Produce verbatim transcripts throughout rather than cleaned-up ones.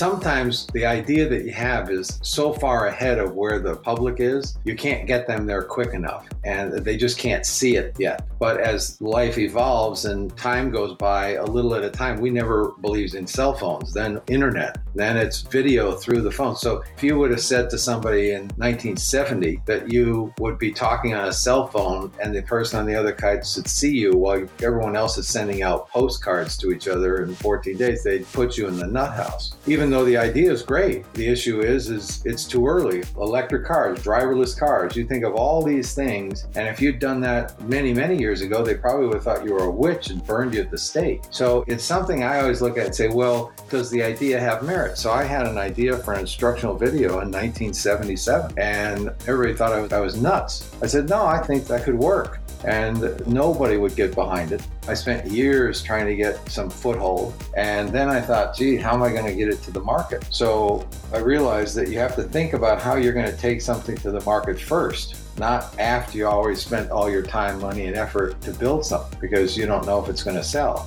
sometimes the idea that you have is so far ahead of where the public is, you can't get them there quick enough, and they just can't see it yet. But as life evolves and time goes by, a little at a time, we never believed in cell phones, then internet, then it's video through the phone. So if you would have said to somebody in nineteen seventy that you would be talking on a cell phone and the person on the other side should see you while everyone else is sending out postcards to each other in fourteen days, they'd put you in the nut house. Even though the idea is great, the issue is, is it's too early. Electric cars, driverless cars, you think of all these things, and if you'd done that many, many years ago, they probably would have thought you were a witch and burned you at the stake. So it's something I always look at and say, well, does the idea have merit? So I had an idea for an instructional video in nineteen seventy-seven, and everybody thought I was, I was nuts. I said, no, I think that could work. And nobody would get behind it. I spent years trying to get some foothold, and then I thought, gee, how am I going to get it to the market? So I realized that you have to think about how you're going to take something to the market first, not after you always spent all your time, money, and effort to build something, because you don't know if it's going to sell.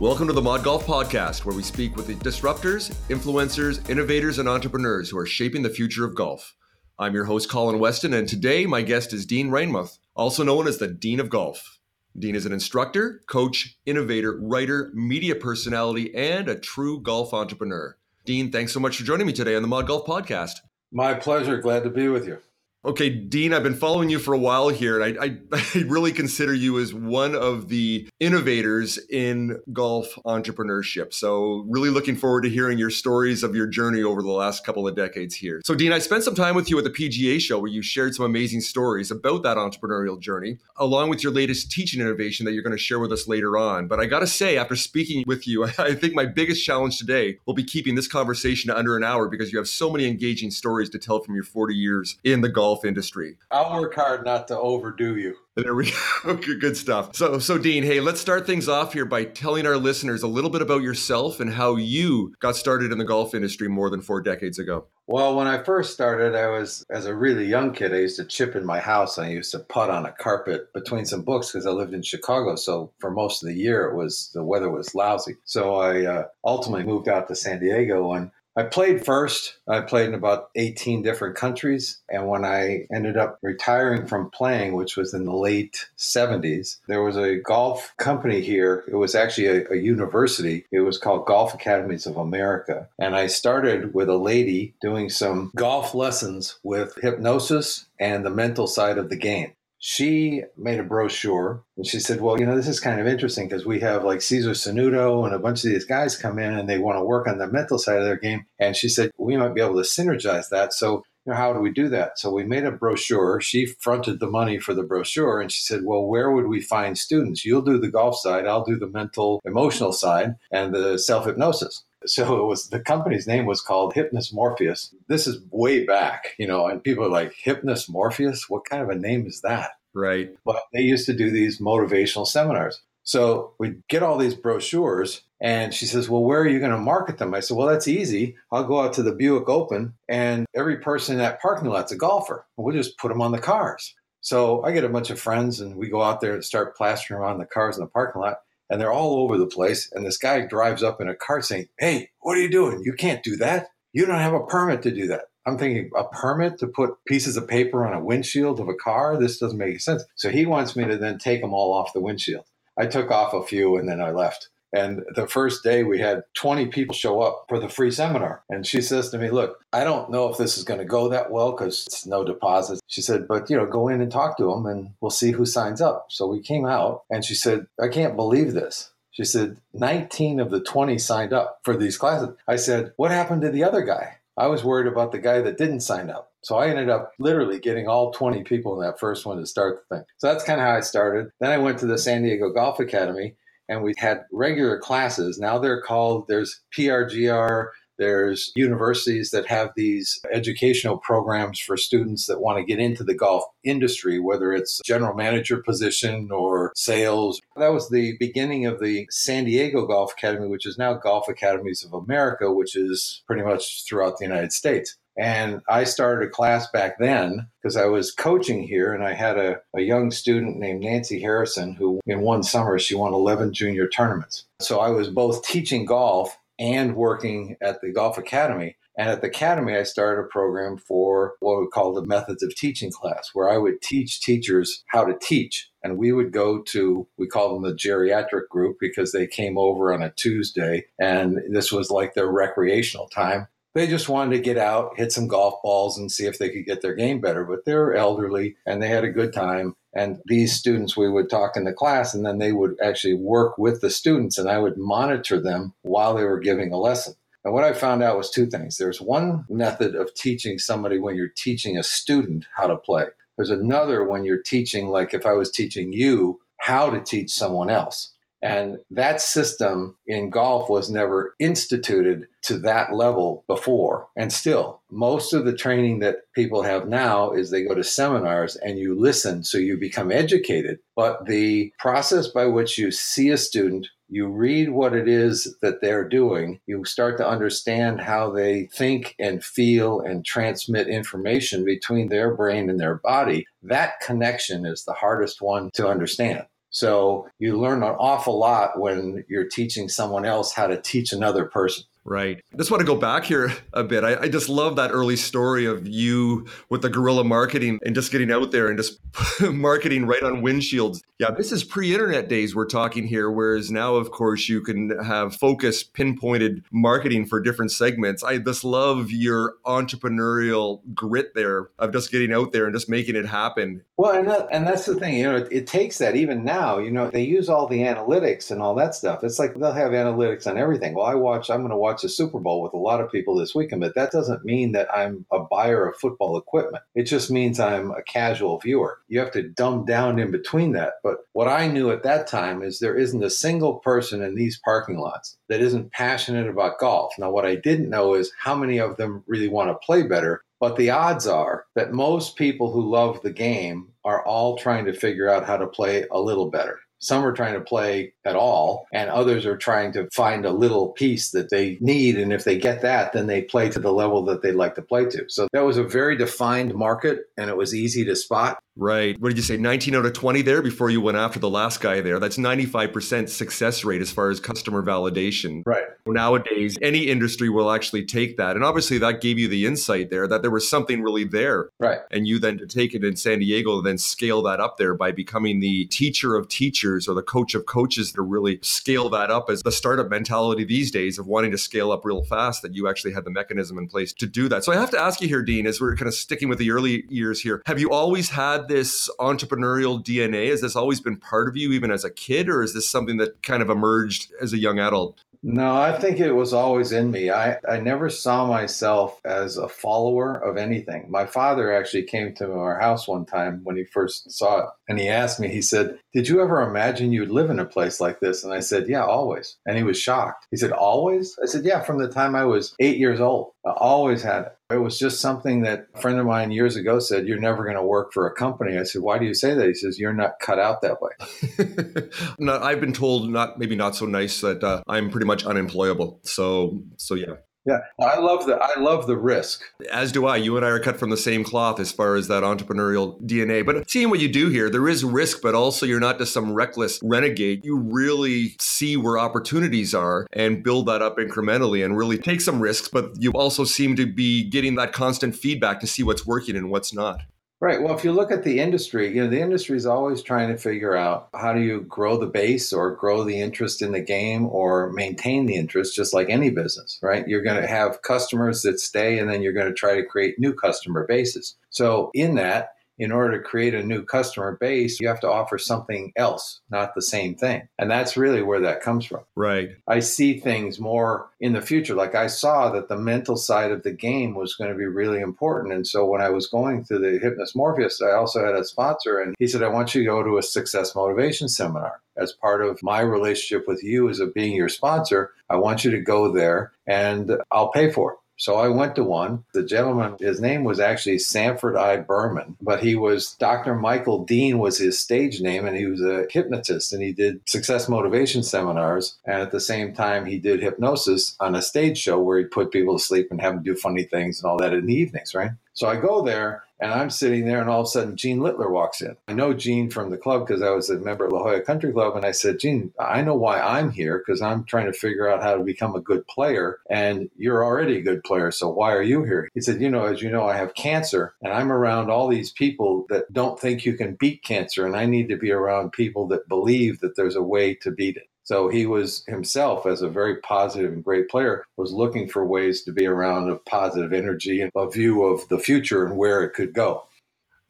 Welcome to the ModGolf Podcast, where we speak with the disruptors, influencers, innovators, and entrepreneurs who are shaping the future of golf. I'm your host, Colin Weston, and today my guest is Dean Reinmuth, also known as the Dean of Golf. Dean is an instructor, coach, innovator, writer, media personality, and a true golf entrepreneur. Dean, thanks so much for joining me today on the ModGolf Podcast. My pleasure. Glad to be with you. Okay, Dean, I've been following you for a while here, and I, I, I really consider you as one of the innovators in golf entrepreneurship. So really looking forward to hearing your stories of your journey over the last couple of decades here. So Dean, I spent some time with you at the P G A Show where you shared some amazing stories about that entrepreneurial journey, along with your latest teaching innovation that you're going to share with us later on. But I got to say, after speaking with you, I think my biggest challenge today will be keeping this conversation under an hour because you have so many engaging stories to tell from your forty years in the golf industry. I'll work hard not to overdo you. There we go. Good stuff. So, so Dean, hey, let's start things off here by telling our listeners a little bit about yourself and how you got started in the golf industry more than four decades ago. Well, when I first started, I was, as a really young kid, I used to chip in my house and I used to putt on a carpet between some books because I lived in Chicago. So for most of the year, it was, the weather was lousy. So I uh, ultimately moved out to San Diego, and I played first. I played in about eighteen different countries. And when I ended up retiring from playing, which was in the late seventies, there was a golf company here. It was actually a, a university. It was called Golf Academies of America. And I started with a lady doing some golf lessons with hypnosis and the mental side of the game. She made a brochure and she said, well, you know, this is kind of interesting because we have like Cesar Sanudo and a bunch of these guys come in and they want to work on the mental side of their game. And she said, we might be able to synergize that. So, you know, how do we do that? So we made a brochure. She fronted the money for the brochure. And she said, well, where would we find students? You'll do the golf side. I'll do the mental, emotional side and the self-hypnosis. So it was, the company's name was called Hypnos Morpheus. This is way back, you know, and people are like, Hypnos Morpheus? What kind of a name is that? Right. But they used to do these motivational seminars. So we'd get all these brochures and she says, well, where are you going to market them? I said, well, that's easy. I'll go out to the Buick Open and every person in that parking lot's a golfer. We'll just put them on the cars. So I get a bunch of friends and we go out there and start plastering around the cars in the parking lot. And they're all over the place. And this guy drives up in a car saying, hey, what are you doing? You can't do that. You don't have a permit to do that. I'm thinking, a permit to put pieces of paper on a windshield of a car? This doesn't make sense. So he wants me to then take them all off the windshield. I took off a few and then I left. And the first day we had twenty people show up for the free seminar. And she says to me, look, I don't know if this is going to go that well because it's no deposit. She said, but, you know, go in and talk to them and we'll see who signs up. So we came out and she said, I can't believe this. She said, nineteen of the twenty signed up for these classes. I said, what happened to the other guy? I was worried about the guy that didn't sign up. So I ended up literally getting all twenty people in that first one to start the thing. So that's kind of how I started. Then I went to the San Diego Golf Academy. And we had regular classes. Now they're called, there's P R G R, there's universities that have these educational programs for students that want to get into the golf industry, whether it's general manager position or sales. That was the beginning of the San Diego Golf Academy, which is now Golf Academies of America, which is pretty much throughout the United States. And I started a class back then because I was coaching here and I had a, a young student named Nancy Harrison who in one summer, she won eleven junior tournaments. So I was both teaching golf and working at the Golf Academy. And at the Academy, I started a program for what we call the methods of teaching class, where I would teach teachers how to teach. And we would go to, we call them the geriatric group because they came over on a Tuesday and this was like their recreational time. They just wanted to get out, hit some golf balls and see if they could get their game better. But they're elderly and they had a good time. And these students, we would talk in the class and then they would actually work with the students and I would monitor them while they were giving a lesson. And what I found out was two things. There's one method of teaching somebody when you're teaching a student how to play. There's another when you're teaching, like if I was teaching you how to teach someone else. And that system in golf was never instituted to that level before. And still, most of the training that people have now is they go to seminars and you listen, so you become educated. But the process by which you see a student, you read what it is that they're doing, you start to understand how they think and feel and transmit information between their brain and their body. That connection is the hardest one to understand. So you learn an awful lot when you're teaching someone else how to teach another person. Right. I just want to go back here a bit. I, I just love that early story of you with the guerrilla marketing and just getting out there and just marketing right on windshields. Yeah, this is pre-internet days we're talking here, whereas now, of course, you can have focused, pinpointed marketing for different segments. I just love your entrepreneurial grit there of just getting out there and just making it happen. Well, and, that, and that's the thing, you know, it, it takes that even now, you know, they use all the analytics and all that stuff. It's like they'll have analytics on everything. Well, I watch, I'm going to watch the Super Bowl with a lot of people this weekend, but that doesn't mean that I'm a buyer of football equipment. It just means I'm a casual viewer. You have to dumb down in between that. But what I knew at that time is there isn't a single person in these parking lots that isn't passionate about golf. Now, what I didn't know is how many of them really want to play better. But the odds are that most people who love the game are all trying to figure out how to play a little better. Some are trying to play at all, and others are trying to find a little piece that they need. And if they get that, then they play to the level that they'd like to play to. So that was a very defined market, and it was easy to spot. Right. What did you say? nineteen out of twenty there before you went after the last guy there. That's ninety-five percent success rate as far as customer validation. Right. Nowadays, any industry will actually take that. And obviously that gave you the insight there that there was something really there. Right. And you then to take it in San Diego and then scale that up there by becoming the teacher of teachers or the coach of coaches to really scale that up as the startup mentality these days of wanting to scale up real fast, that you actually had the mechanism in place to do that. So I have to ask you here, Dean, as we're kind of sticking with the early years here, have you always had this entrepreneurial D N A? Has this always been part of you even as a kid, or is this something that kind of emerged as a young adult? No, I think it was always in me. I, I never saw myself as a follower of anything. My father actually came to our house one time when he first saw it, and he asked me, he said, "Did you ever imagine you'd live in a place like this?" And I said, "Yeah, always." And he was shocked. He said, "Always?" I said, "Yeah, from the time I was eight years old. I always had it." It was just something that a friend of mine years ago said, "You're never going to work for a company." I said, "Why do you say that?" He says, "You're not cut out that way." No, I've been told, not maybe not so nice, that uh, I'm pretty much unemployable. So, so yeah. Yeah, I love the I love the risk. As do I. You and I are cut from the same cloth as far as that entrepreneurial D N A. But seeing what you do here, there is risk, but also you're not just some reckless renegade. You really see where opportunities are and build that up incrementally and really take some risks. But you also seem to be getting that constant feedback to see what's working and what's not. Right. Well, if you look at the industry, you know, the industry is always trying to figure out how do you grow the base or grow the interest in the game or maintain the interest, just like any business, right? You're going to have customers that stay, and then you're going to try to create new customer bases. So in that, in order to create a new customer base, you have to offer something else, not the same thing. And that's really where that comes from. Right. I see things more in the future. Like I saw that the mental side of the game was going to be really important. And so when I was going through the Hypnos Morpheus, I also had a sponsor, and he said, "I want you to go to a success motivation seminar. As part of my relationship with you as of being your sponsor, I want you to go there and I'll pay for it." So I went to one. The gentleman, his name was actually Sanford I. Berman, but he was Doctor Michael Dean was his stage name, and he was a hypnotist, and he did success motivation seminars. And at the same time, he did hypnosis on a stage show where he put people to sleep and have them do funny things and all that in the evenings, right? So I go there and I'm sitting there, and all of a sudden Gene Littler walks in. I know Gene from the club because I was a member at La Jolla Country Club. And I said, Gene, I know why I'm here, because I'm trying to figure out how to become a good player. And you're already a good player. So why are you here? He said, you know, as you know, I have cancer, and I'm around all these people that don't think you can beat cancer. And I need to be around people that believe that there's a way to beat it. So he was himself, as a very positive and great player, was looking for ways to be around a positive energy and a view of the future and where it could go.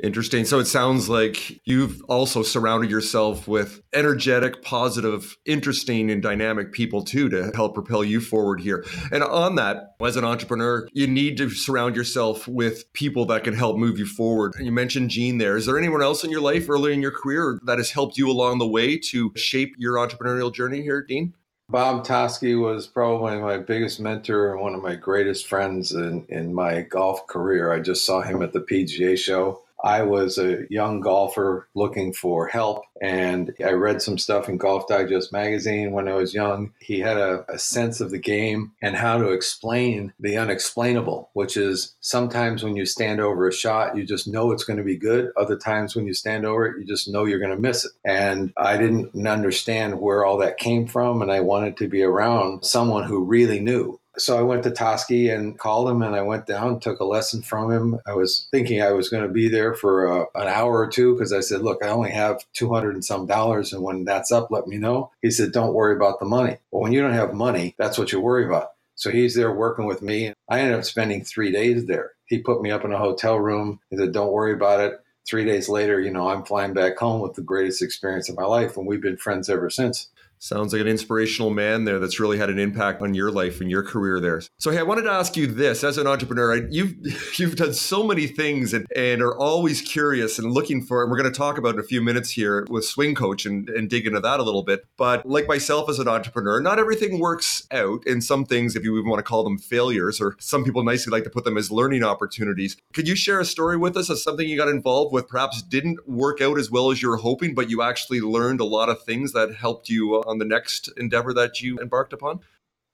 Interesting. So it sounds like you've also surrounded yourself with energetic, positive, interesting, and dynamic people too to help propel you forward here. And on that, as an entrepreneur, you need to surround yourself with people that can help move you forward. You mentioned Gene there. Is there anyone else in your life early in your career that has helped you along the way to shape your entrepreneurial journey here, Dean? Bob Toski was probably my biggest mentor and one of my greatest friends in, in my golf career. I just saw him at the P G A Show. I was a young golfer looking for help, and I read some stuff in Golf Digest magazine when I was young. He had a, a sense of the game and how to explain the unexplainable, which is sometimes when you stand over a shot, you just know it's going to be good. Other times when you stand over it, you just know you're going to miss it. And I didn't understand where all that came from, and I wanted to be around someone who really knew. So I went to Toski and called him, and I went down, took a lesson from him. I was thinking I was going to be there for a, an hour or two, because I said, look, I only have two hundred and some dollars. And when that's up, let me know. He said, don't worry about the money. Well, when you don't have money, that's what you worry about. So he's there working with me. I ended up spending three days there. He put me up in a hotel room. He said, don't worry about it. Three days later, you know, I'm flying back home with the greatest experience of my life. And we've been friends ever since. Sounds like an inspirational man there that's really had an impact on your life and your career there. So, hey, I wanted to ask you this. As an entrepreneur, I, you've you've done so many things and, and are always curious and looking for, and we're going to talk about in a few minutes here with Swing Coach and, and dig into that a little bit. But like myself as an entrepreneur, not everything works out. And some things, if you even want to call them failures, or some people nicely like to put them as learning opportunities. Could you share a story with us of something you got involved with, perhaps didn't work out as well as you were hoping, but you actually learned a lot of things that helped you on the next endeavor that you embarked upon?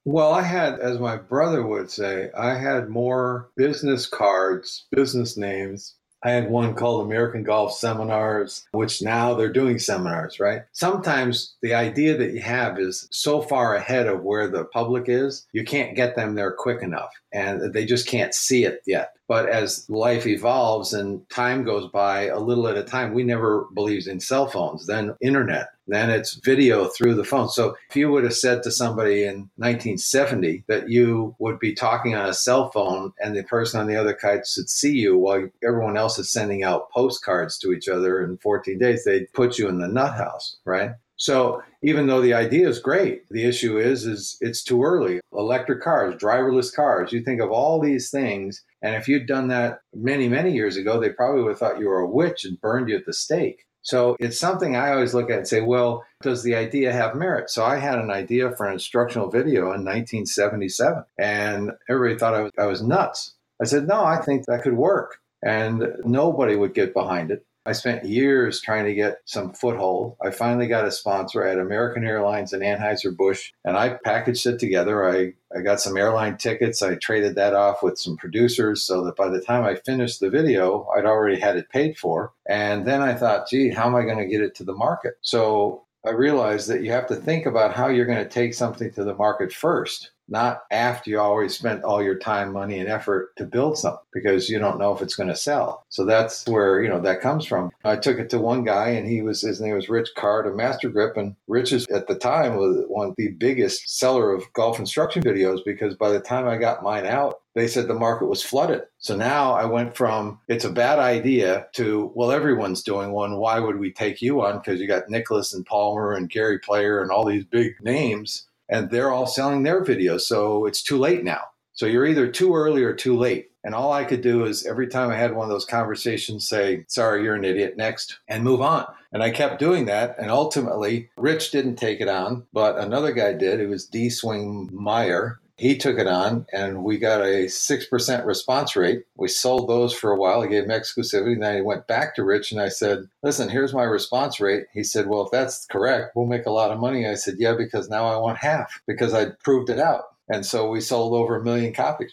Well, I had, as my brother would say, I had more business cards, business names. I had one called American Golf Seminars, which now they're doing seminars, right? Sometimes the idea that you have is so far ahead of where the public is, you can't get them there quick enough, and they just can't see it yet. But as life evolves and time goes by, a little at a time, we never believed in cell phones, then internet, then it's video through the phone. So if you would have said to somebody in nineteen seventy that you would be talking on a cell phone and the person on the other side should see you while everyone else is sending out postcards to each other in fourteen days, they'd put you in the nut house, right? So even though the idea is great, the issue is, is it's too early. Electric cars, driverless cars, you think of all these things. And if you'd done that many, many years ago, they probably would have thought you were a witch and burned you at the stake. So it's something I always look at and say, well, does the idea have merit? So I had an idea for an instructional video in nineteen seventy-seven, and everybody thought I was, I was nuts. I said, no, I think that could work. And nobody would get behind it. I spent years trying to get some foothold. I finally got a sponsor at American Airlines and Anheuser-Busch, and I packaged it together. I, I got some airline tickets. I traded that off with some producers so that by the time I finished the video, I'd already had it paid for. And then I thought, gee, how am I going to get it to the market? So I realized that you have to think about how you're going to take something to the market first, not after you already spent all your time, money, and effort to build something, because you don't know if it's going to sell. So that's where, you know, that comes from. I took it to one guy, and he was, his name was Rich Card of Master Grip. And Rich is, at the time, was one of the biggest seller of golf instruction videos, because by the time I got mine out, they said the market was flooded. So now I went from, it's a bad idea, to, well, everyone's doing one. Why would we take you on? Because you got Nicklaus and Palmer and Gary Player and all these big names, and they're all selling their videos. So it's too late now. So you're either too early or too late. And all I could do is every time I had one of those conversations, say, sorry, you're an idiot, next, and move on. And I kept doing that. And ultimately, Rich didn't take it on, but another guy did. It was D. Swing Meyer. He took it on, and we got a six percent response rate. We sold those for a while. I gave him exclusivity. And then I went back to Rich, and I said, listen, here's my response rate. He said, well, if that's correct, we'll make a lot of money. I said, yeah, because now I want half, because I proved it out. And so we sold over a million copies.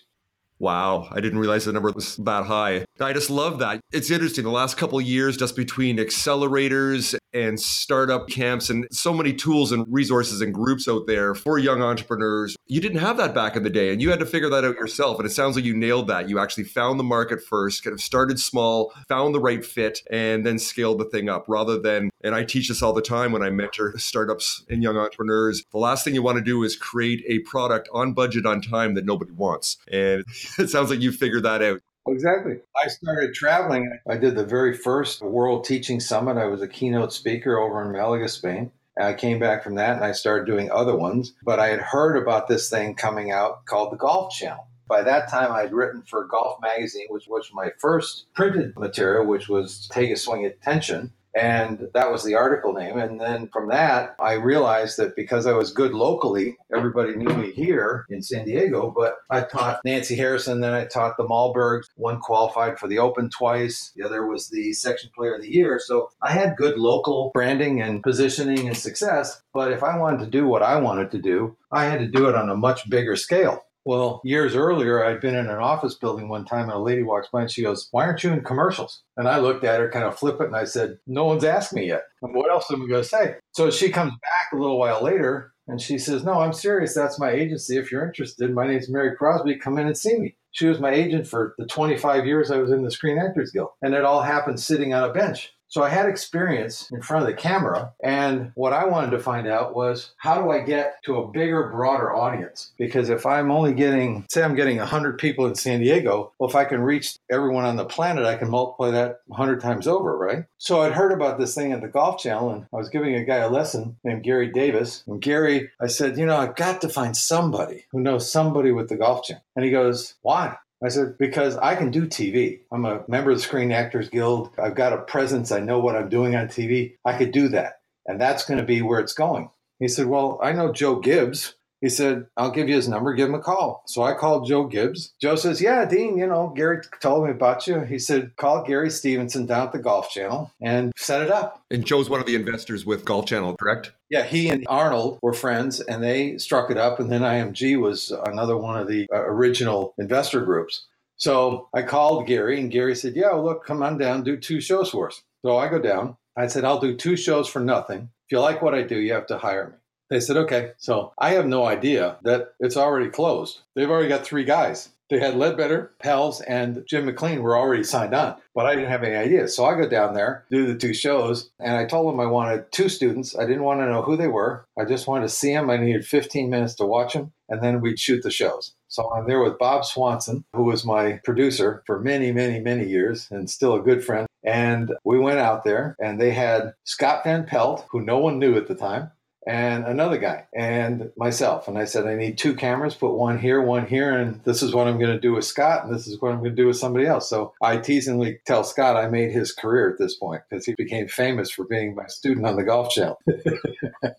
Wow, I didn't realize the number was that high. I just love that. It's interesting, the last couple of years, just between accelerators and startup camps and so many tools and resources and groups out there for young entrepreneurs, you didn't have that back in the day and you had to figure that out yourself. And it sounds like you nailed that. You actually found the market first, kind of started small, found the right fit, and then scaled the thing up rather than, and I teach this all the time when I mentor startups and young entrepreneurs, the last thing you want to do is create a product on budget, on time that nobody wants. And it sounds like you figured that out. Exactly. I started traveling. I did the very first World Teaching Summit. I was a keynote speaker over in Malaga, Spain. And I came back from that and I started doing other ones. But I had heard about this thing coming out called the Golf Channel. By that time, I had written for Golf Magazine, which was my first printed material, which was Take a Swing at Tension. And that was the article name. And then from that, I realized that because I was good locally, everybody knew me here in San Diego, but I taught Nancy Harrison, then I taught the Malbergs. One qualified for the Open twice. The other was the Section Player of the Year. So I had good local branding and positioning and success. But if I wanted to do what I wanted to do, I had to do it on a much bigger scale. Well, years earlier, I'd been in an office building one time and a lady walks by and she goes, "Why aren't you in commercials?" And I looked at her kind of flippant and I said, "No one's asked me yet. And what else am I going to say?" So she comes back a little while later and she says, "No, I'm serious. That's my agency. If you're interested, my name's Mary Crosby. Come in and see me." She was my agent for the twenty-five years I was in the Screen Actors Guild. And it all happened sitting on a bench. So I had experience in front of the camera, and what I wanted to find out was, how do I get to a bigger, broader audience? Because if I'm only getting, say I'm getting one hundred people in San Diego, well, if I can reach everyone on the planet, I can multiply that one hundred times over, right? So I'd heard about this thing at the Golf Channel, and I was giving a guy a lesson named Gary Davis. And Gary, I said, you know, I've got to find somebody who knows somebody with the Golf Channel. And he goes, "Why?" I said, "Because I can do T V. I'm a member of the Screen Actors Guild. I've got a presence. I know what I'm doing on T V. I could do that. And that's going to be where it's going." He said, "Well, I know Joe Gibbs." He said, "I'll give you his number. Give him a call." So I called Joe Gibbs. Joe says, "Yeah, Dean, you know, Gary told me about you." He said, "Call Gary Stevenson down at the Golf Channel and set it up." And Joe's one of the investors with Golf Channel, correct? Yeah, he and Arnold were friends and they struck it up. And then I M G was another one of the original investor groups. So I called Gary and Gary said, "Yeah, well, look, come on down, do two shows for us." So I go down. I said, "I'll do two shows for nothing. If you like what I do, you have to hire me." They said, "Okay." So I have no idea that it's already closed. They've already got three guys. They had Ledbetter, Pels, and Jim McLean were already signed on, but I didn't have any idea. So I go down there, do the two shows, and I told them I wanted two students. I didn't want to know who they were. I just wanted to see them. I needed fifteen minutes to watch them, and then we'd shoot the shows. So I'm there with Bob Swanson, who was my producer for many, many, many years and still a good friend. And we went out there, and they had Scott Van Pelt, who no one knew at the time, and another guy and myself. And I said, "I need two cameras, put one here, one here, and this is what I'm going to do with Scott, and this is what I'm going to do with somebody else." So I teasingly tell Scott I made his career at this point because he became famous for being my student on the Golf Channel.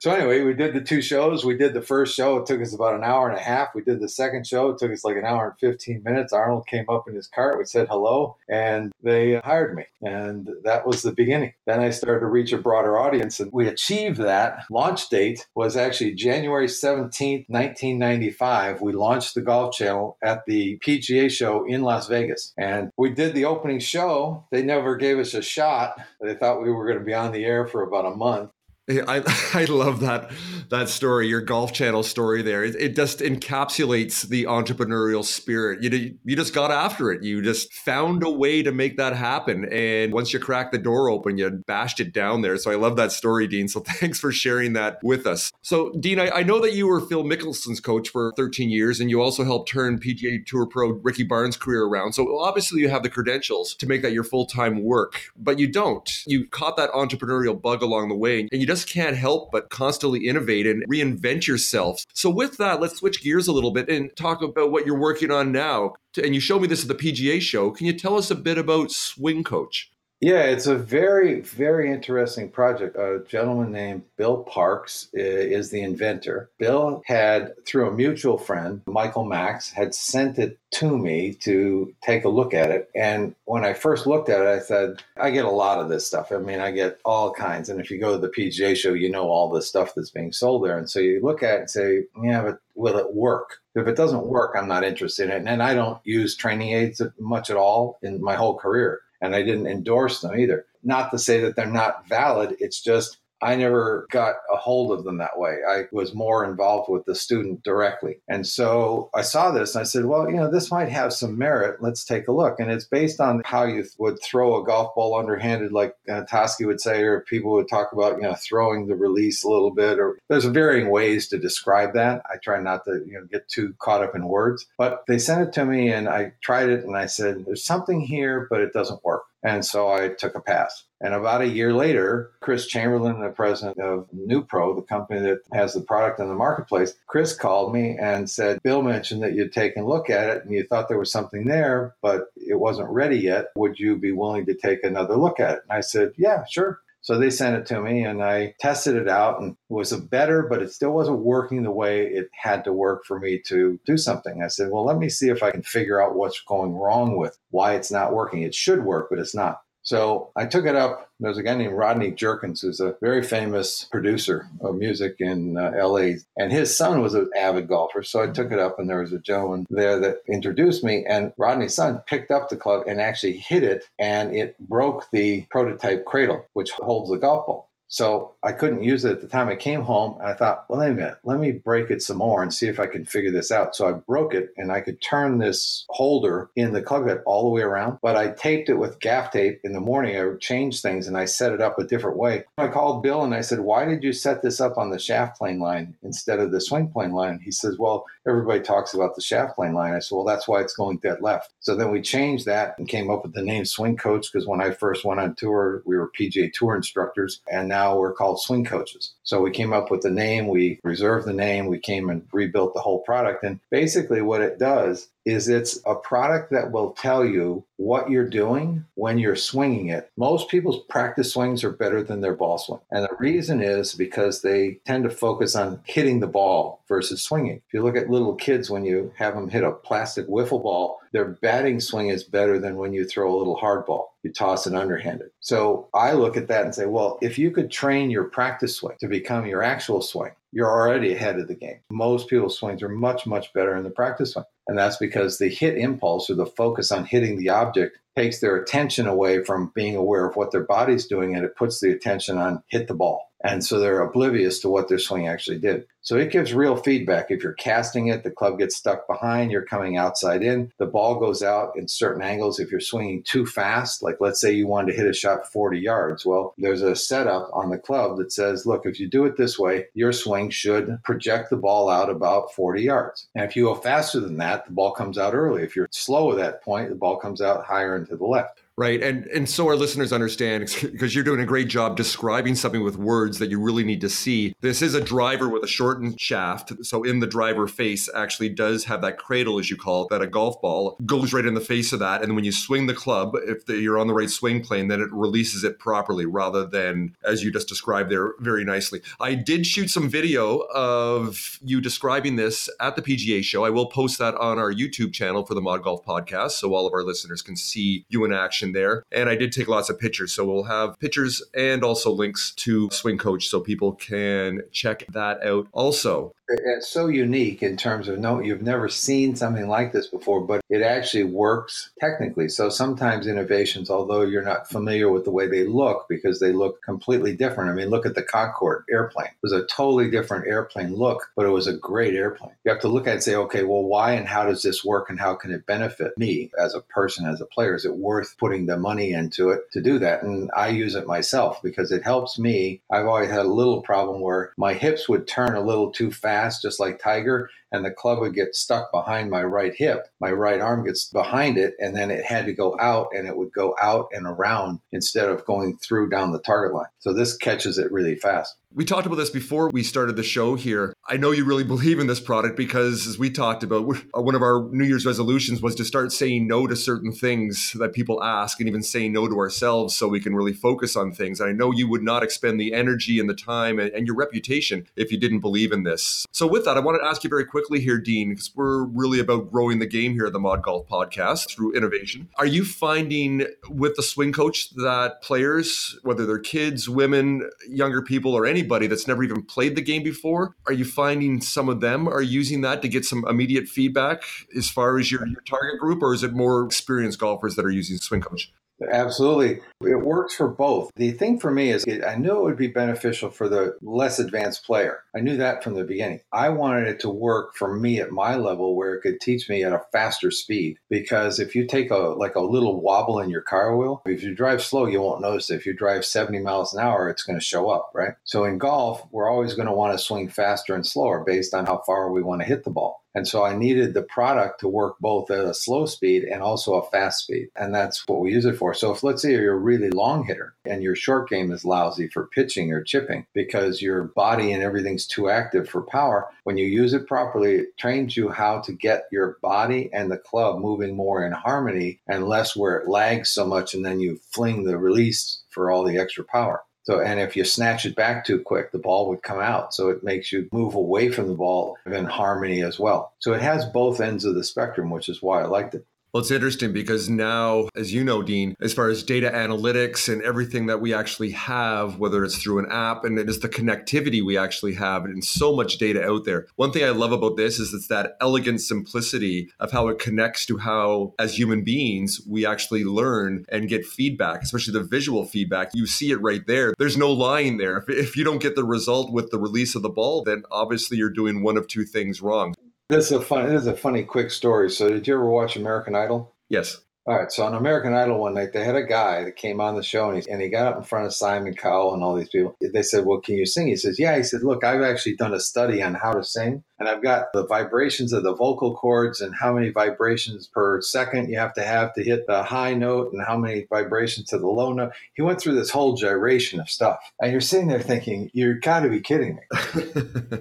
So anyway, we did the two shows. We did the first show. It took us about an hour and a half. We did the second show. It took us like an hour and fifteen minutes. Arnold came up in his cart. We said hello, and they hired me. And that was the beginning. Then I started to reach a broader audience, and we achieved that. Launched date was actually January seventeenth, nineteen ninety-five. We launched the Golf Channel at the P G A Show in Las Vegas. And we did the opening show. They never gave us a shot. They thought we were going to be on the air for about a month. I I love that that story, your Golf Channel story there. It, it just encapsulates the entrepreneurial spirit. You you just got after it. You just found a way to make that happen. And once you cracked the door open, you bashed it down there. So I love that story, Dean. So thanks for sharing that with us. So Dean, I, I know that you were Phil Mickelson's coach for thirteen years, and you also helped turn P G A Tour pro Ricky Barnes' career around. So obviously you have the credentials to make that your full-time work, but you don't. You caught that entrepreneurial bug along the way, and you just can't help but constantly innovate and reinvent yourself. So with that, let's switch gears a little bit and talk about what you're working on now. And you showed me this at the P G A Show. Can you tell us a bit about Swing Coach? Yeah, it's a very, very interesting project. A gentleman named Bill Parks is the inventor. Bill had, through a mutual friend, Michael Max, had sent it to me to take a look at it. And when I first looked at it, I said, I get a lot of this stuff. I mean, I get all kinds. And if you go to the P G A show, you know all the stuff that's being sold there. And so you look at it and say, yeah, but will it work? If it doesn't work, I'm not interested in it. And I don't use training aids much at all in my whole career. And I didn't endorse them either. Not to say that they're not valid. It's just I never got a hold of them that way. I was more involved with the student directly. And so I saw this and I said, well, you know, this might have some merit. Let's take a look. And it's based on how you would throw a golf ball underhanded, like uh, Toski would say, or people would talk about, you know, throwing the release a little bit, or there's varying ways to describe that. I try not to, you know, get too caught up in words, but they sent it to me and I tried it and I said, there's something here, but it doesn't work. And so I took a pass. And about a year later, Chris Chamberlain, the president of NuPro, the company that has the product in the marketplace, Chris called me and said, Bill mentioned that you'd taken a look at it and you thought there was something there, but it wasn't ready yet. Would you be willing to take another look at it? And I said, yeah, sure. So they sent it to me and I tested it out, and it was a better, but it still wasn't working the way it had to work for me to do something. I said, well, let me see if I can figure out what's going wrong with why it's not working. It should work, but it's not. So I took it up. There's a guy named Rodney Jerkins, who's a very famous producer of music in uh, L A. And his son was an avid golfer. So I took it up and there was a gentleman there that introduced me. And Rodney's son picked up the club and actually hit it. And it broke the prototype cradle, which holds the golf ball. So I couldn't use it at the time. I came home and I thought, well, wait a minute, let me break it some more and see if I can figure this out. So I broke it and I could turn this holder in the club head all the way around. But I taped it with gaff tape in the morning. I changed things and I set it up a different way. I called Bill and I said, why did you set this up on the shaft plane line instead of the swing plane line? He says, well, everybody talks about the shaft plane line. I said, well, that's why it's going dead left. So then we changed that and came up with the name Swing Coach, because when I first went on tour, we were P G A Tour instructors. And now we're called Swing Coaches. So we came up with the name, we reserved the name, we came and rebuilt the whole product. And basically what it does is it's a product that will tell you what you're doing when you're swinging it. Most people's practice swings are better than their ball swing. And the reason is because they tend to focus on hitting the ball versus swinging. If you look at little kids, when you have them hit a plastic wiffle ball, their batting swing is better than when you throw a little hard ball. You toss it underhanded. So I look at that and say, well, if you could train your practice swing to become your actual swing, you're already ahead of the game. Most people's swings are much, much better in the practice swing. And that's because the hit impulse, or the focus on hitting the object, takes their attention away from being aware of what their body's doing, and it puts the attention on hit the ball. And so they're oblivious to what their swing actually did. So it gives real feedback. If you're casting it, the club gets stuck behind, you're coming outside in, the ball goes out in certain angles. If you're swinging too fast, like let's say you wanted to hit a shot forty yards. Well, there's a setup on the club that says, look, if you do it this way, your swing should project the ball out about forty yards. And if you go faster than that, the ball comes out early. If you're slow at that point, the ball comes out higher and to the left. Right. And and so our listeners understand, because you're doing a great job describing something with words that you really need to see. This is a driver with a shortened shaft. So in the driver face actually does have that cradle, as you call it, that a golf ball goes right in the face of that. And when you swing the club, if the, you're on the right swing plane, then it releases it properly rather than, as you just described there very nicely. I did shoot some video of you describing this at the P G A show. I will post that on our YouTube channel for the Mod Golf Podcast, so all of our listeners can see you in action there. And I did take lots of pictures. So we'll have pictures and also links to Swing Coach so people can check that out also. It's so unique in terms of, no, you've never seen something like this before, but it actually works technically. So sometimes innovations, although you're not familiar with the way they look, because they look completely different. I mean, look at the Concorde airplane. It was a totally different airplane look, but it was a great airplane. You have to look at it and say, okay, well, why and how does this work and how can it benefit me as a person, as a player? Is it worth putting the money into it to do that? And I use it myself because it helps me. I've always had a little problem where my hips would turn a little too fast, just like Tiger. and the club would get stuck behind my right hip. My right arm gets behind it, and then it had to go out, and it would go out and around instead of going through down the target line. So this catches it really fast. We talked about this before we started the show here. I know you really believe in this product because, as we talked about, one of our New Year's resolutions was to start saying no to certain things that people ask and even saying no to ourselves so we can really focus on things. And I know you would not expend the energy and the time and your reputation if you didn't believe in this. So with that, I want to ask you very quickly here, Dean, because we're really about growing the game here at the ModGolf Podcast through innovation. Are you finding with the Swing Coach that players, whether they're kids, women, younger people, or any Anybody that's never even played the game before, are you finding some of them are using that to get some immediate feedback as far as your, your target group, or is it more experienced golfers that are using Swing Coach? Absolutely. It works for both. The thing for me is it, I knew it would be beneficial for the less advanced player. I knew that from the beginning. I wanted it to work for me at my level where it could teach me at a faster speed, because if you take a like a little wobble in your car wheel, if you drive slow, you won't notice it. If you drive seventy miles an hour, it's going to show up, right? So in golf, we're always going to want to swing faster and slower based on how far we want to hit the ball. And so I needed the product to work both at a slow speed and also a fast speed. And that's what we use it for. So if, let's say, you're a really long hitter and your short game is lousy for pitching or chipping because your body and everything's too active for power, when you use it properly, it trains you how to get your body and the club moving more in harmony and less where it lags so much. And then you fling the release for all the extra power. So, and if you snatch it back too quick, the ball would come out. So it makes you move away from the ball in harmony as well. So it has both ends of the spectrum, which is why I liked it. Well, it's interesting because now, as you know, Dean, as far as data analytics and everything that we actually have, whether it's through an app and it is the connectivity we actually have and so much data out there. One thing I love about this is it's that elegant simplicity of how it connects to how, as human beings, we actually learn and get feedback, especially the visual feedback. You see it right there. There's no lying there. If, if you don't get the result with the release of the ball, then obviously you're doing one of two things wrong. This is a funny, this is a funny quick story. So did you ever watch American Idol? Yes. All right. So on American Idol one night, they had a guy that came on the show and he, and he got up in front of Simon Cowell and all these people. They said, well, can you sing? He says, yeah. He said, look, I've actually done a study on how to sing. And I've got the vibrations of the vocal cords and how many vibrations per second you have to have to hit the high note and how many vibrations to the low note. He went through this whole gyration of stuff. And you're sitting there thinking, you've got to be kidding me.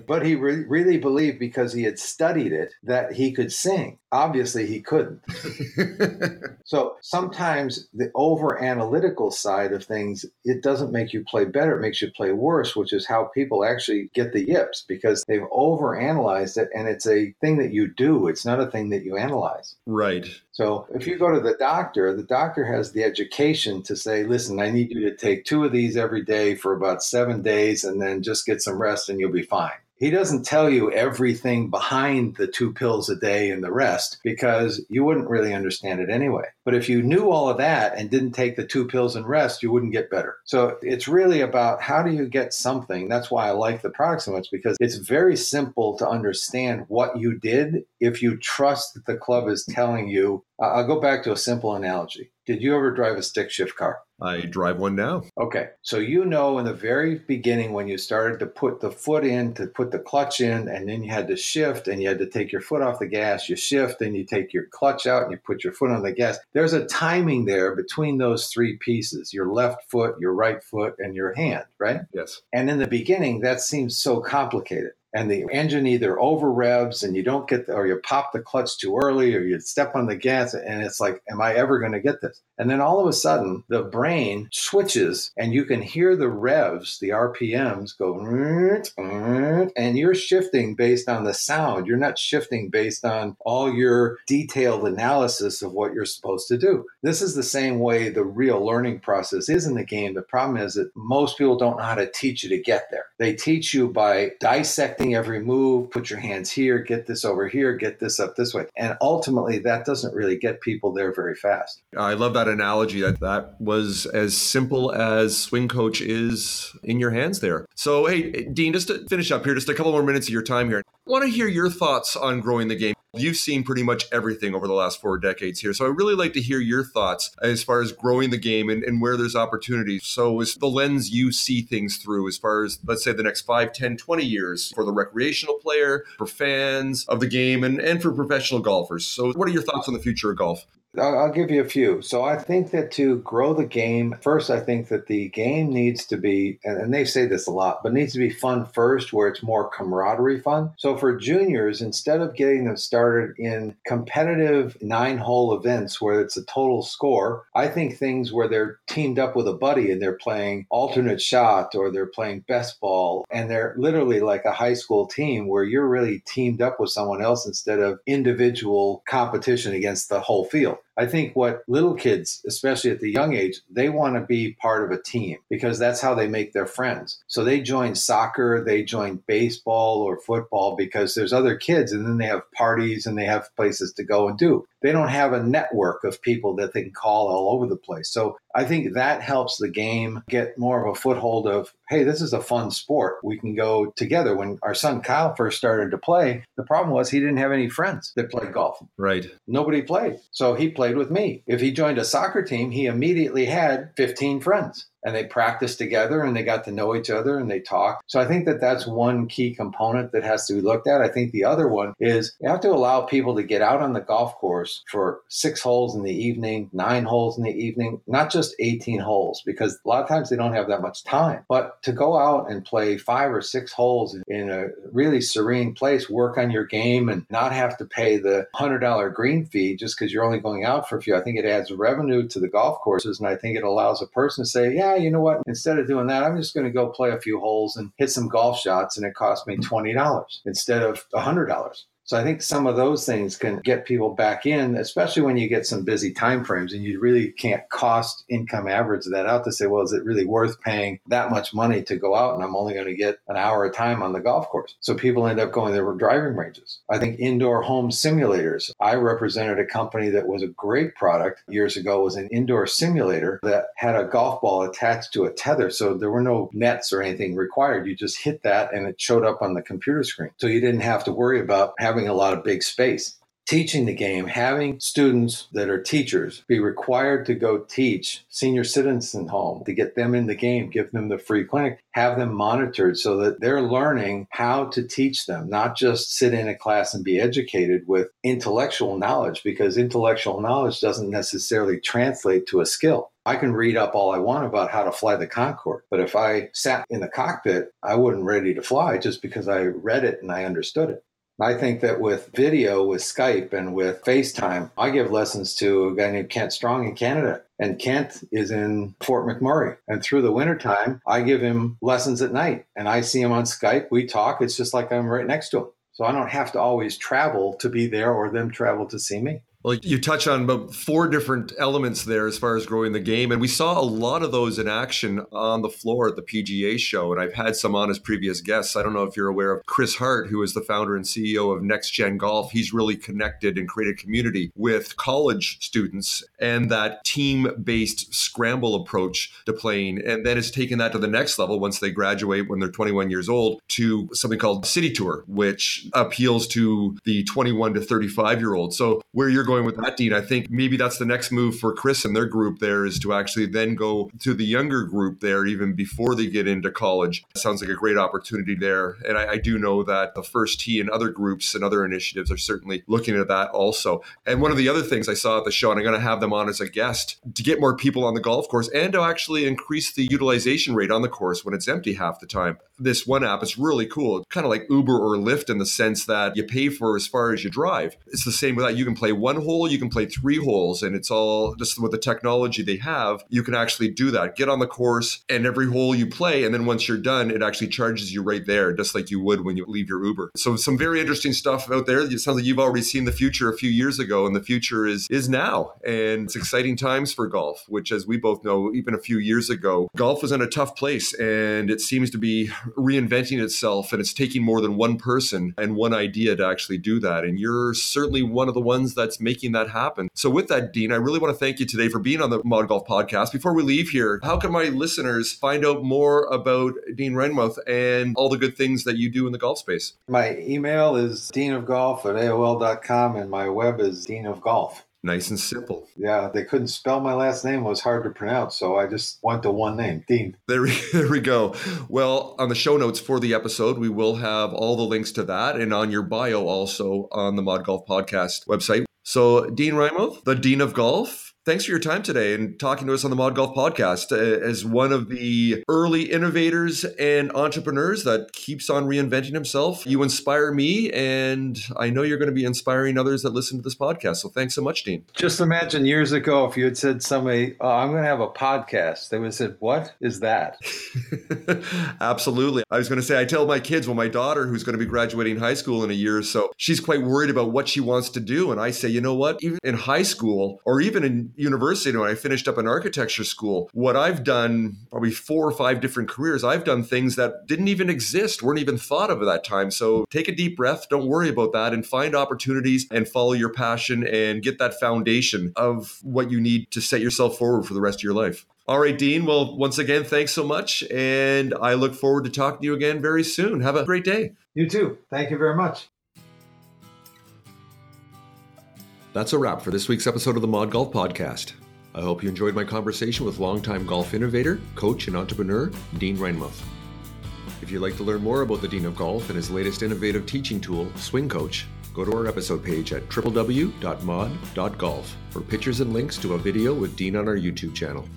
But he re- really believed because he had studied it that he could sing. Obviously, he couldn't. So sometimes the over-analytical side of things, it doesn't make you play better. It makes you play worse, which is how people actually get the yips because they've over-analyzed it, and it's a thing that you do. It's not a thing that you analyze. Right. So if you go to the doctor, the doctor has the education to say, listen, I need you to take two of these every day for about seven days and then just get some rest and you'll be fine. He doesn't tell you everything behind the two pills a day and the rest because you wouldn't really understand it anyway. But if you knew all of that and didn't take the two pills and rest, you wouldn't get better. So it's really about how do you get something? That's why I like the product so much because it's very simple to understand what you did if you trust that the club is telling you. I'll go back to a simple analogy. Did you ever drive a stick shift car? I drive one now. Okay. So you know in the very beginning when you started to put the foot in, to put the clutch in, and then you had to shift and you had to take your foot off the gas, you shift and you take your clutch out and you put your foot on the gas. There's a timing there between those three pieces, your left foot, your right foot, and your hand, right? Yes. And in the beginning, that seems so complicated. And the engine either over revs and you don't get, the, or you pop the clutch too early, or you step on the gas and it's like, am I ever going to get this? And then all of a sudden the brain switches and you can hear the revs, the R P Ms go, and you're shifting based on the sound. You're not shifting based on all your detailed analysis of what you're supposed to do. This is the same way the real learning process is in the game. The problem is that most people don't know how to teach you to get there. They teach you by dissecting every move, put your hands here, get this over here, get this up this way. And ultimately, that doesn't really get people there very fast. I love that analogy. That, that was as simple as Swing Coach is in your hands there. So, hey, Dean, just to finish up here, just a couple more minutes of your time here. I want to hear your thoughts on growing the game. You've seen pretty much everything over the last four decades here. So I really like to hear your thoughts as far as growing the game and, and where there's opportunities. So is the lens you see things through as far as, let's say, the next five, ten, twenty years for the recreational player, for fans of the game, and, and for professional golfers. So what are your thoughts on the future of golf? I'll give you a few. So I think that to grow the game, first, I think that the game needs to be, and they say this a lot, but needs to be fun first, where it's more camaraderie fun. So for juniors, instead of getting them started in competitive nine-hole events where it's a total score, I think things where they're teamed up with a buddy and they're playing alternate shot or they're playing best ball, and they're literally like a high school team where you're really teamed up with someone else instead of individual competition against the whole field. I think what little kids, especially at the young age, they want to be part of a team because that's how they make their friends. So they join soccer, they join baseball or football because there's other kids, and then they have parties and they have places to go and do. They don't have a network of people that they can call all over the place. So I think that helps the game get more of a foothold of, hey, this is a fun sport. We can go together. When our son Kyle first started to play, the problem was he didn't have any friends that played golf. Right. Nobody played. So he played with me. If he joined a soccer team, he immediately had fifteen friends. And they practiced together and they got to know each other and they talked. So I think that that's one key component that has to be looked at. I think the other one is you have to allow people to get out on the golf course for six holes in the evening, nine holes in the evening, not just eighteen holes, because a lot of times they don't have that much time. But to go out and play five or six holes in a really serene place, work on your game and not have to pay the one hundred dollars green fee just because you're only going out for a few. I think it adds revenue to the golf courses. And I think it allows a person to say, yeah, you know what, instead of doing that, I'm just going to go play a few holes and hit some golf shots, and it cost me twenty dollars instead of one hundred dollars. So I think some of those things can get people back in, especially when you get some busy time frames and you really can't cost income average that out to say, well, is it really worth paying that much money to go out and I'm only going to get an hour of time on the golf course? So people end up going to driving ranges. I think indoor home simulators. I represented a company that was a great product years ago, was an indoor simulator that had a golf ball attached to a tether. So there were no nets or anything required. You just hit that and it showed up on the computer screen. So you didn't have to worry about having having a lot of big space. Teaching the game, having students that are teachers be required to go teach senior citizen home to get them in the game, give them the free clinic, have them monitored so that they're learning how to teach them, not just sit in a class and be educated with intellectual knowledge, because intellectual knowledge doesn't necessarily translate to a skill. I can read up all I want about how to fly the Concorde, but if I sat in the cockpit, I wasn't ready to fly just because I read it and I understood it. I think that with video, with Skype, and with FaceTime, I give lessons to a guy named Kent Strong in Canada. And Kent is in Fort McMurray. And through the wintertime, I give him lessons at night. And I see him on Skype. We talk. It's just like I'm right next to him. So I don't have to always travel to be there or them travel to see me. Well, you touch on about four different elements there as far as growing the game. And we saw a lot of those in action on the floor at the P G A Show. And I've had some on as previous guests. I don't know if you're aware of Chris Hart, who is the founder and C E O of Next Gen Golf. He's really connected and created community with college students and that team-based scramble approach to playing. And then it's taken that to the next level once they graduate when they're twenty-one years old to something called City Tour, which appeals to the twenty-one to thirty-five-year-old. So where you're going Going with that, Dean, I think maybe that's the next move for Chris and their group there is to actually then go to the younger group there even before they get into college. It sounds like a great opportunity there. And I, I do know that the First Tee and other groups and other initiatives are certainly looking at that also. And one of the other things I saw at the show, and I'm going to have them on as a guest, to get more people on the golf course and to actually increase the utilization rate on the course when it's empty half the time. This one app is really cool. It's kind of like Uber or Lyft in the sense that you pay for as far as you drive. It's the same with that. You can play one hole, you can play three holes, and it's all just with the technology they have, you can actually do that. Get on the course and every hole you play, and then once you're done, it actually charges you right there, just like you would when you leave your Uber. So some very interesting stuff out there. It sounds like you've already seen the future a few years ago, and the future is is now. And it's exciting times for golf, which as we both know, even a few years ago, golf was in a tough place, and it seems to be reinventing itself, and it's taking more than one person and one idea to actually do that. And you're certainly one of the ones that's making making that happen. So with that, Dean, I really want to thank you today for being on the ModGolf Podcast. Before we leave here, how can my listeners find out more about Dean Reinmuth and all the good things that you do in the golf space? My email is deanofgolf at A O L dot com and my web is deanofgolf. Nice and simple. Yeah, they couldn't spell my last name. It was hard to pronounce, so I just went to one name, Dean. There we, there we go. Well, on the show notes for the episode, we will have all the links to that and on your bio also on the ModGolf Podcast website. So Dean Reinmuth, the Dean of Golf, thanks for your time today and talking to us on the ModGolf Podcast as one of the early innovators and entrepreneurs that keeps on reinventing himself. You inspire me, and I know you're going to be inspiring others that listen to this podcast. So thanks so much, Dean. Just imagine years ago if you had said somebody, oh, I'm going to have a podcast. They would have said, what is that? Absolutely. I was going to say, I tell my kids, well, my daughter, who's going to be graduating high school in a year or so, she's quite worried about what she wants to do. And I say, you know what, even in high school or even in university, when I finished up an architecture school, what I've done, probably four or five different careers, I've done things that didn't even exist, weren't even thought of at that time. So take a deep breath, don't worry about that, and find opportunities and follow your passion and get that foundation of what you need to set yourself forward for the rest of your life. All right, Dean. Well, once again, thanks so much. And I look forward to talking to you again very soon. Have a great day. You too. Thank you very much. That's a wrap for this week's episode of the ModGolf Podcast. I hope you enjoyed my conversation with longtime golf innovator, coach, and entrepreneur, Dean Reinmuth. If you'd like to learn more about the Dean of Golf and his latest innovative teaching tool, Swing Coach, go to our episode page at w w w dot mod dot golf for pictures and links to a video with Dean on our YouTube channel.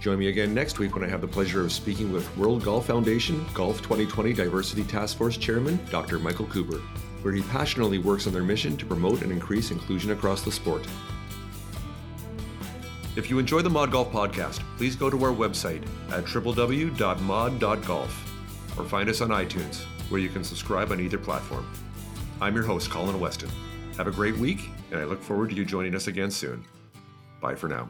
Join me again next week when I have the pleasure of speaking with World Golf Foundation Golf twenty twenty Diversity Task Force Chairman, Doctor Michael Cooper, where he passionately works on their mission to promote and increase inclusion across the sport. If you enjoy the ModGolf Podcast, please go to our website at w w w dot mod dot golf or find us on iTunes, where you can subscribe on either platform. I'm your host, Colin Weston. Have a great week, and I look forward to you joining us again soon. Bye for now.